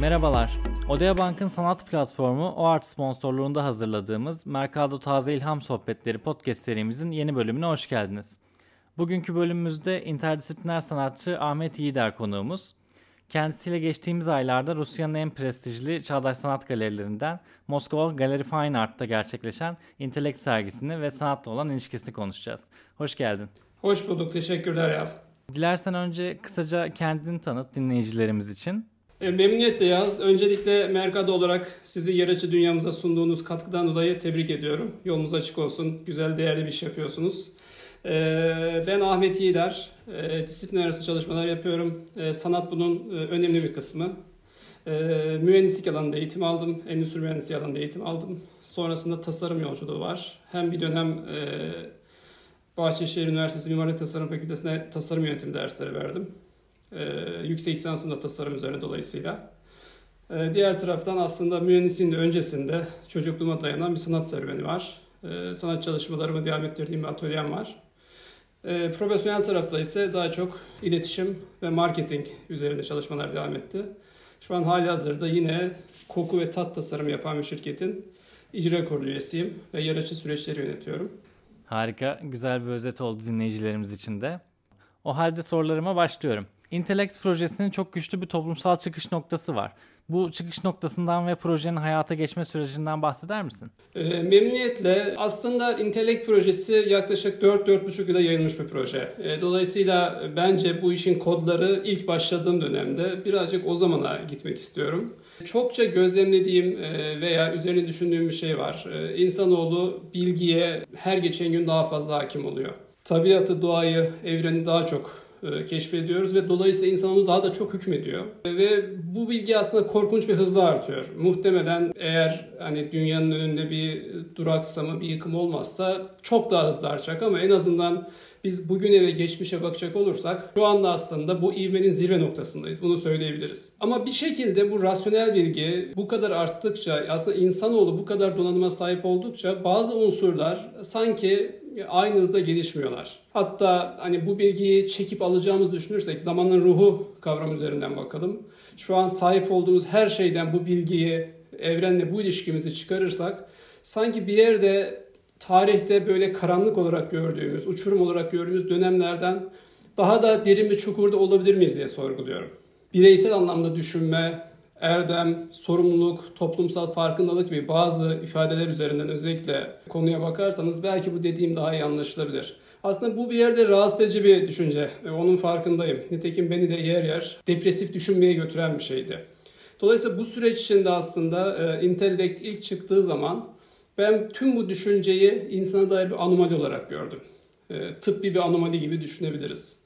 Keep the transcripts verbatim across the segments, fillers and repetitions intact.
Merhabalar, Odea Bank'ın sanat platformu O A R T sponsorluğunda hazırladığımız Mercado Taze İlham Sohbetleri podcast serimizin yeni bölümüne hoş geldiniz. Bugünkü bölümümüzde interdisipliner sanatçı Ahmet Yiğider konuğumuz. Kendisiyle geçtiğimiz aylarda Rusya'nın en prestijli çağdaş sanat galerilerinden Moskova Gallery Fine Art'ta gerçekleşen Intellect sergisini ve sanatla olan ilişkisini konuşacağız. Hoş geldin. Hoş bulduk, teşekkürler Yaz. Dilersen önce kısaca kendini tanıt dinleyicilerimiz için. Memnuniyetle Yaz. Öncelikle Mercado olarak sizi yaratıcı dünyamıza sunduğunuz katkıdan dolayı tebrik ediyorum. Yolunuz açık olsun. Güzel, değerli bir iş yapıyorsunuz. Ben Ahmet Yiğider. Disiplin arası çalışmalar yapıyorum. Sanat bunun önemli bir kısmı. Mühendislik alanında eğitim aldım. Endüstri mühendisliği alanında eğitim aldım. Sonrasında tasarım yolculuğu var. Hem bir dönem Bahçeşehir Üniversitesi Mimarlık Tasarım Fakültesi'ne tasarım yönetimi dersleri verdim. Ee, yüksek lisansımda tasarım üzerine dolayısıyla. Ee, diğer taraftan aslında mühendisliğin de öncesinde çocukluğuma dayanan bir sanat serüveni var. Ee, sanat çalışmalarımı devam ettirdiğim bir atölyem var. Ee, profesyonel tarafta ise daha çok iletişim ve marketing üzerinde çalışmalar devam etti. Şu an halihazırda yine koku ve tat tasarımı yapan bir şirketin icra kurulu üyesiyim ve yaratıcı süreçleri yönetiyorum. Harika, güzel bir özet oldu dinleyicilerimiz için de. O halde sorularıma başlıyorum. Intellect projesinin çok güçlü bir toplumsal çıkış noktası var. Bu çıkış noktasından ve projenin hayata geçme sürecinden bahseder misin? E, memnuniyetle. Aslında Intellect projesi yaklaşık dört dört buçuk yıla yayılmış bir proje. E, dolayısıyla bence bu işin kodları ilk başladığım dönemde birazcık o zamana gitmek istiyorum. Çokça gözlemlediğim e, veya üzerine düşündüğüm bir şey var. E, insanoğlu bilgiye her geçen gün daha fazla hakim oluyor. Tabiatı, doğayı, evreni daha çok keşfediyoruz ve dolayısıyla insan onu daha da çok hükmediyor. Ve bu bilgi aslında korkunç bir hızla artıyor. Muhtemelen eğer hani dünyanın önünde bir duraksama, bir yıkım olmazsa çok daha hızlı artacak ama en azından biz bugüne ve geçmişe bakacak olursak şu anda aslında bu ivmenin zirve noktasındayız. Bunu söyleyebiliriz. Ama bir şekilde bu rasyonel bilgi bu kadar arttıkça, aslında insanoğlu bu kadar donanıma sahip oldukça bazı unsurlar sanki aynı hızda gelişmiyorlar. Hatta hani bu bilgiyi çekip alacağımızı düşünürsek zamanın ruhu kavramı üzerinden bakalım. Şu an sahip olduğumuz her şeyden bu bilgiyi, evrenle bu ilişkimizi çıkarırsak sanki bir yerde tarihte böyle karanlık olarak gördüğümüz, uçurum olarak gördüğümüz dönemlerden daha da derin bir çukurda olabilir miyiz diye sorguluyorum. Bireysel anlamda düşünme, erdem, sorumluluk, toplumsal farkındalık gibi bazı ifadeler üzerinden özellikle konuya bakarsanız belki bu dediğim daha iyi anlaşılabilir. Aslında bu bir yerde rahatsız edici bir düşünce. Onun farkındayım. Nitekim beni de yer yer depresif düşünmeye götüren bir şeydi. Dolayısıyla bu süreç içinde aslında Intellect ilk çıktığı zaman ben tüm bu düşünceyi insana dair bir anomali olarak gördüm. Tıbbi bir anomali gibi düşünebiliriz.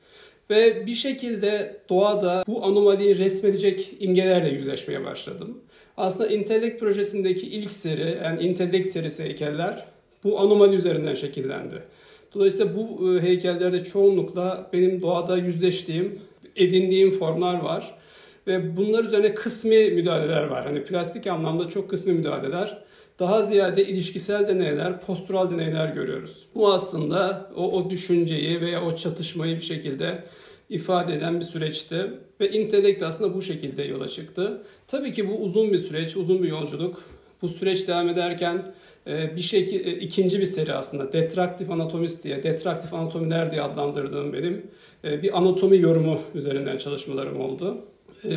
Ve bir şekilde doğada bu anomaliyi resmedecek imgelerle yüzleşmeye başladım. Aslında Intellect projesindeki ilk seri, yani Intellect serisi heykeller bu anomali üzerinden şekillendi. Dolayısıyla bu heykellerde çoğunlukla benim doğada yüzleştiğim, edindiğim formlar var. Ve bunlar üzerine kısmi müdahaleler var. Hani plastik anlamda çok kısmi müdahaleler. Daha ziyade ilişkisel deneyler, postural deneyler görüyoruz. Bu aslında o, o düşünceyi veya o çatışmayı bir şekilde ifade eden bir süreçti. Ve Intellect aslında bu şekilde yola çıktı. Tabii ki bu uzun bir süreç, uzun bir yolculuk. Bu süreç devam ederken bir şekilde ikinci bir seri aslında Detractive Anatomies diye, Detractive Anatomiler diye adlandırdığım benim bir anatomi yorumu üzerinden çalışmalarım oldu.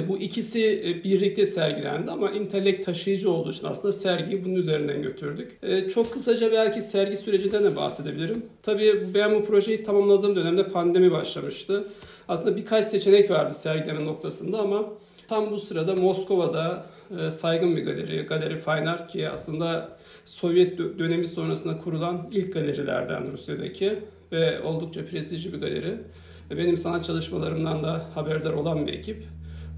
Bu ikisi birlikte sergilendi ama Intellect taşıyıcı olduğu için aslında sergiyi bunun üzerinden götürdük. Çok kısaca belki sergi sürecinden de bahsedebilirim. Tabii ben bu projeyi tamamladığım dönemde pandemi başlamıştı. Aslında birkaç seçenek vardı sergileme noktasında ama tam bu sırada Moskova'da saygın bir galeri, Galeri Fine Art ki aslında Sovyet dönemi sonrasında kurulan ilk galerilerden Rusya'daki ve oldukça prestijli bir galeri. Benim sanat çalışmalarımdan da haberdar olan bir ekip.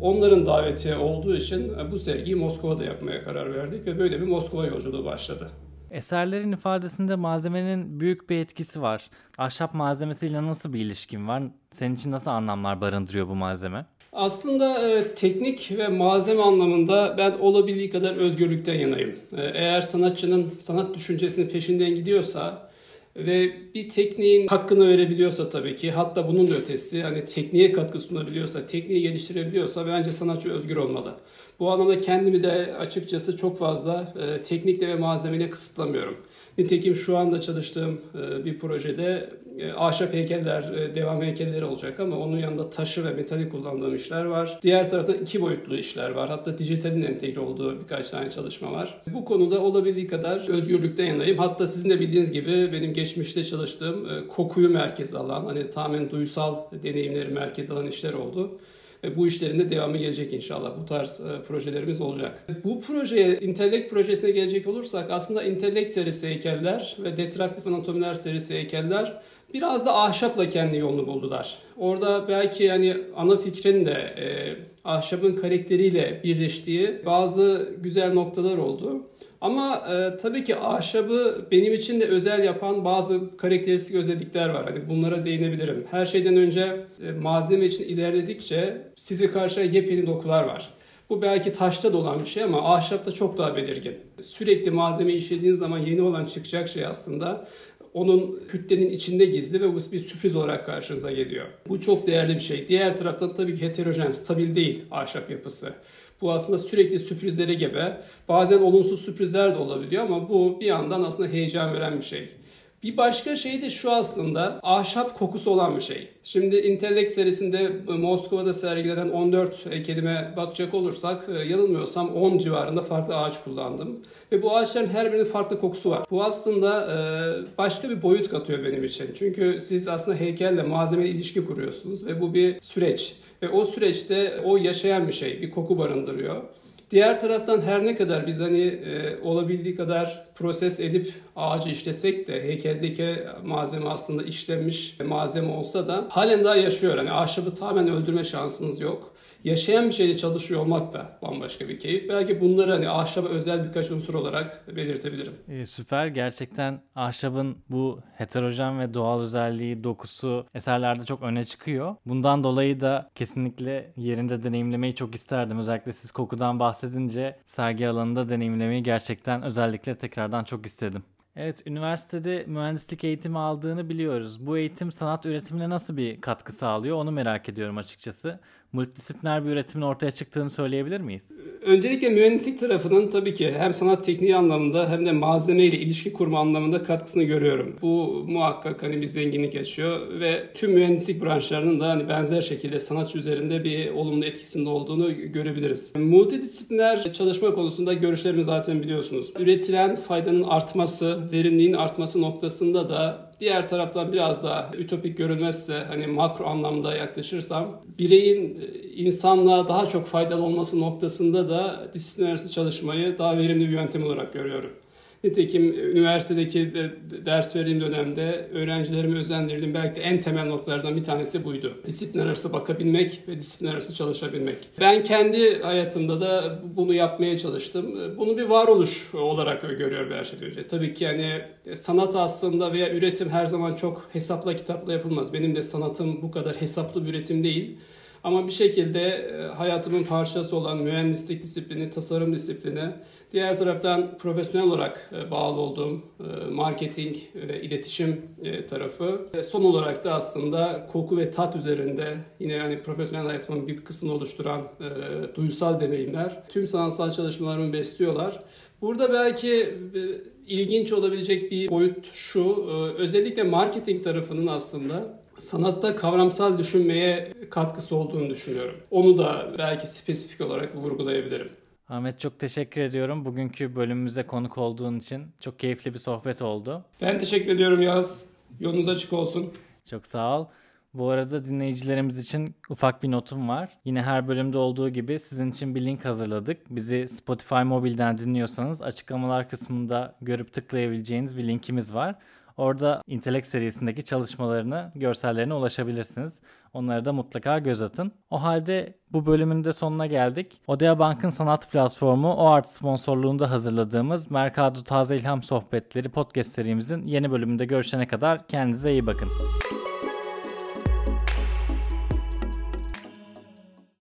Onların daveti olduğu için bu sergiyi Moskova'da yapmaya karar verdik ve böyle bir Moskova yolculuğu başladı. Eserlerin ifadesinde malzemenin büyük bir etkisi var. Ahşap malzemesiyle nasıl bir ilişkin var? Senin için nasıl anlamlar barındırıyor bu malzeme? Aslında e, teknik ve malzeme anlamında ben olabildiği kadar özgürlükten yanayım. E, eğer sanatçının sanat düşüncesinin peşinden gidiyorsa Ve bir tekniğin hakkını verebiliyorsa tabii ki, hatta bunun da ötesi, hani tekniğe katkı sunabiliyorsa, tekniği geliştirebiliyorsa bence sanatçı özgür olmalı. Bu anlamda kendimi de açıkçası çok fazla e, teknikle ve malzemeyle kısıtlamıyorum. Nitekim şu anda çalıştığım e, bir projede e, ahşap heykeller, e, devam heykelleri olacak ama onun yanında taşı ve metali kullandığım işler var. Diğer tarafta iki boyutlu işler var. Hatta dijitalin entegre olduğu birkaç tane çalışma var. Bu konuda olabildiği kadar özgürlükten yanayım. Hatta sizin de bildiğiniz gibi benim geçmişte çalıştığım e, kokuyu merkeze alan, hani tamamen duysal deneyimleri merkeze alan işler oldu. Bu işlerin de devamı gelecek inşallah. Bu tarz e, projelerimiz olacak. Bu projeye, Intellect projesine gelecek olursak aslında Intellect serisi heykeller ve Detractive Anatomiler serisi heykeller biraz da ahşapla kendi yolunu buldular. Orada belki hani ana fikrin de e, ahşabın karakteriyle birleştiği bazı güzel noktalar oldu. Ama e, tabii ki ahşabı benim için de özel yapan bazı karakteristik özellikler var. Hani bunlara değinebilirim. Her şeyden önce e, malzeme için ilerledikçe sizi karşıya yepyeni dokular var. Bu belki taşta da olan bir şey ama ahşapta çok daha belirgin. Sürekli malzemeyi işlediğiniz zaman yeni olan çıkacak şey aslında onun kütlenin içinde gizli ve bu bir sürpriz olarak karşınıza geliyor. Bu çok değerli bir şey. Diğer taraftan tabii ki heterojen, stabil değil ahşap yapısı. Bu aslında sürekli sürprizlere gebe. Bazen olumsuz sürprizler de olabiliyor ama bu bir yandan aslında heyecan veren bir şey. Bir başka şey de şu aslında, ahşap kokusu olan bir şey. Şimdi Intellect serisinde Moskova'da sergilenen on dört heykelime bakacak olursak yanılmıyorsam on civarında farklı ağaç kullandım. Ve bu ağaçların her birinin farklı kokusu var. Bu aslında başka bir boyut katıyor benim için. Çünkü siz aslında heykelle, malzemeyle ilişki kuruyorsunuz ve bu bir süreç. Ve o süreçte o yaşayan bir şey, bir koku barındırıyor. Diğer taraftan her ne kadar biz hani e, olabildiği kadar proses edip ağacı işlesek de heykeldeki malzeme aslında işlenmiş malzeme olsa da halen daha yaşıyor. Hani ahşabı tamamen öldürme şansınız yok. Yaşayan bir şeyle çalışıyor olmak da bambaşka bir keyif. Belki bunları hani ahşaba özel birkaç unsur olarak belirtebilirim. E, süper. Gerçekten ahşabın bu heterojen ve doğal özelliği, dokusu eserlerde çok öne çıkıyor. Bundan dolayı da kesinlikle yerinde deneyimlemeyi çok isterdim. Özellikle siz kokudan bahsedince sergi alanında deneyimlemeyi gerçekten özellikle tekrardan çok istedim. Evet, üniversitede mühendislik eğitimi aldığını biliyoruz. Bu eğitim sanat üretimine nasıl bir katkı sağlıyor onu merak ediyorum açıkçası. Multidisipliner bir üretimin ortaya çıktığını söyleyebilir miyiz? Öncelikle mühendislik tarafının tabii ki hem sanat tekniği anlamında hem de malzemeyle ilişki kurma anlamında katkısını görüyorum. Bu muhakkak hani bir zenginlik yaşıyor ve tüm mühendislik branşlarının da hani benzer şekilde sanatçı üzerinde bir olumlu etkisinde olduğunu görebiliriz. Multidisipliner çalışma konusunda görüşlerimi zaten biliyorsunuz. Üretilen faydanın artması, verimliliğin artması noktasında da diğer taraftan biraz daha ütopik görünmezse, hani makro anlamda yaklaşırsam, bireyin insanlığa daha çok faydalı olması noktasında da disiplin arası çalışmayı daha verimli bir yöntem olarak görüyorum. Nitekim üniversitedeki de ders verdiğim dönemde öğrencilerimi özendirdim. Belki de en temel noktalardan bir tanesi buydu. Disiplin arası bakabilmek ve disiplin arası çalışabilmek. Ben kendi hayatımda da bunu yapmaya çalıştım. Bunu bir varoluş olarak görüyorum her şeyden önce. Tabii ki yani sanat aslında veya üretim her zaman çok hesapla kitapla yapılmaz. Benim de sanatım bu kadar hesaplı bir üretim değil. Ama bir şekilde hayatımın parçası olan mühendislik disiplini, tasarım disiplini, diğer taraftan profesyonel olarak bağlı olduğum marketing ve iletişim tarafı, son olarak da aslında koku ve tat üzerinde yine yani profesyonel hayatımın bir kısmını oluşturan duysal deneyimler tüm sanatsal çalışmalarımı besliyorlar. Burada belki ilginç olabilecek bir boyut şu, özellikle marketing tarafının aslında sanatta kavramsal düşünmeye katkısı olduğunu düşünüyorum. Onu da belki spesifik olarak vurgulayabilirim. Ahmet, çok teşekkür ediyorum. Bugünkü bölümümüze konuk olduğun için çok keyifli bir sohbet oldu. Ben teşekkür ediyorum Yaz. Yolunuz açık olsun. Çok sağ ol. Bu arada dinleyicilerimiz için ufak bir notum var. Yine her bölümde olduğu gibi sizin için bir link hazırladık. Bizi Spotify Mobil'den dinliyorsanız açıklamalar kısmında görüp tıklayabileceğiniz bir linkimiz var. Orada Intellect serisindeki çalışmalarını, görsellerine ulaşabilirsiniz. Onlara da mutlaka göz atın. O halde bu bölümün de sonuna geldik. Odea Bank'ın sanat platformu O A R T sponsorluğunda hazırladığımız Mercado Taze İlham Sohbetleri podcast serimizin yeni bölümünde görüşene kadar kendinize iyi bakın.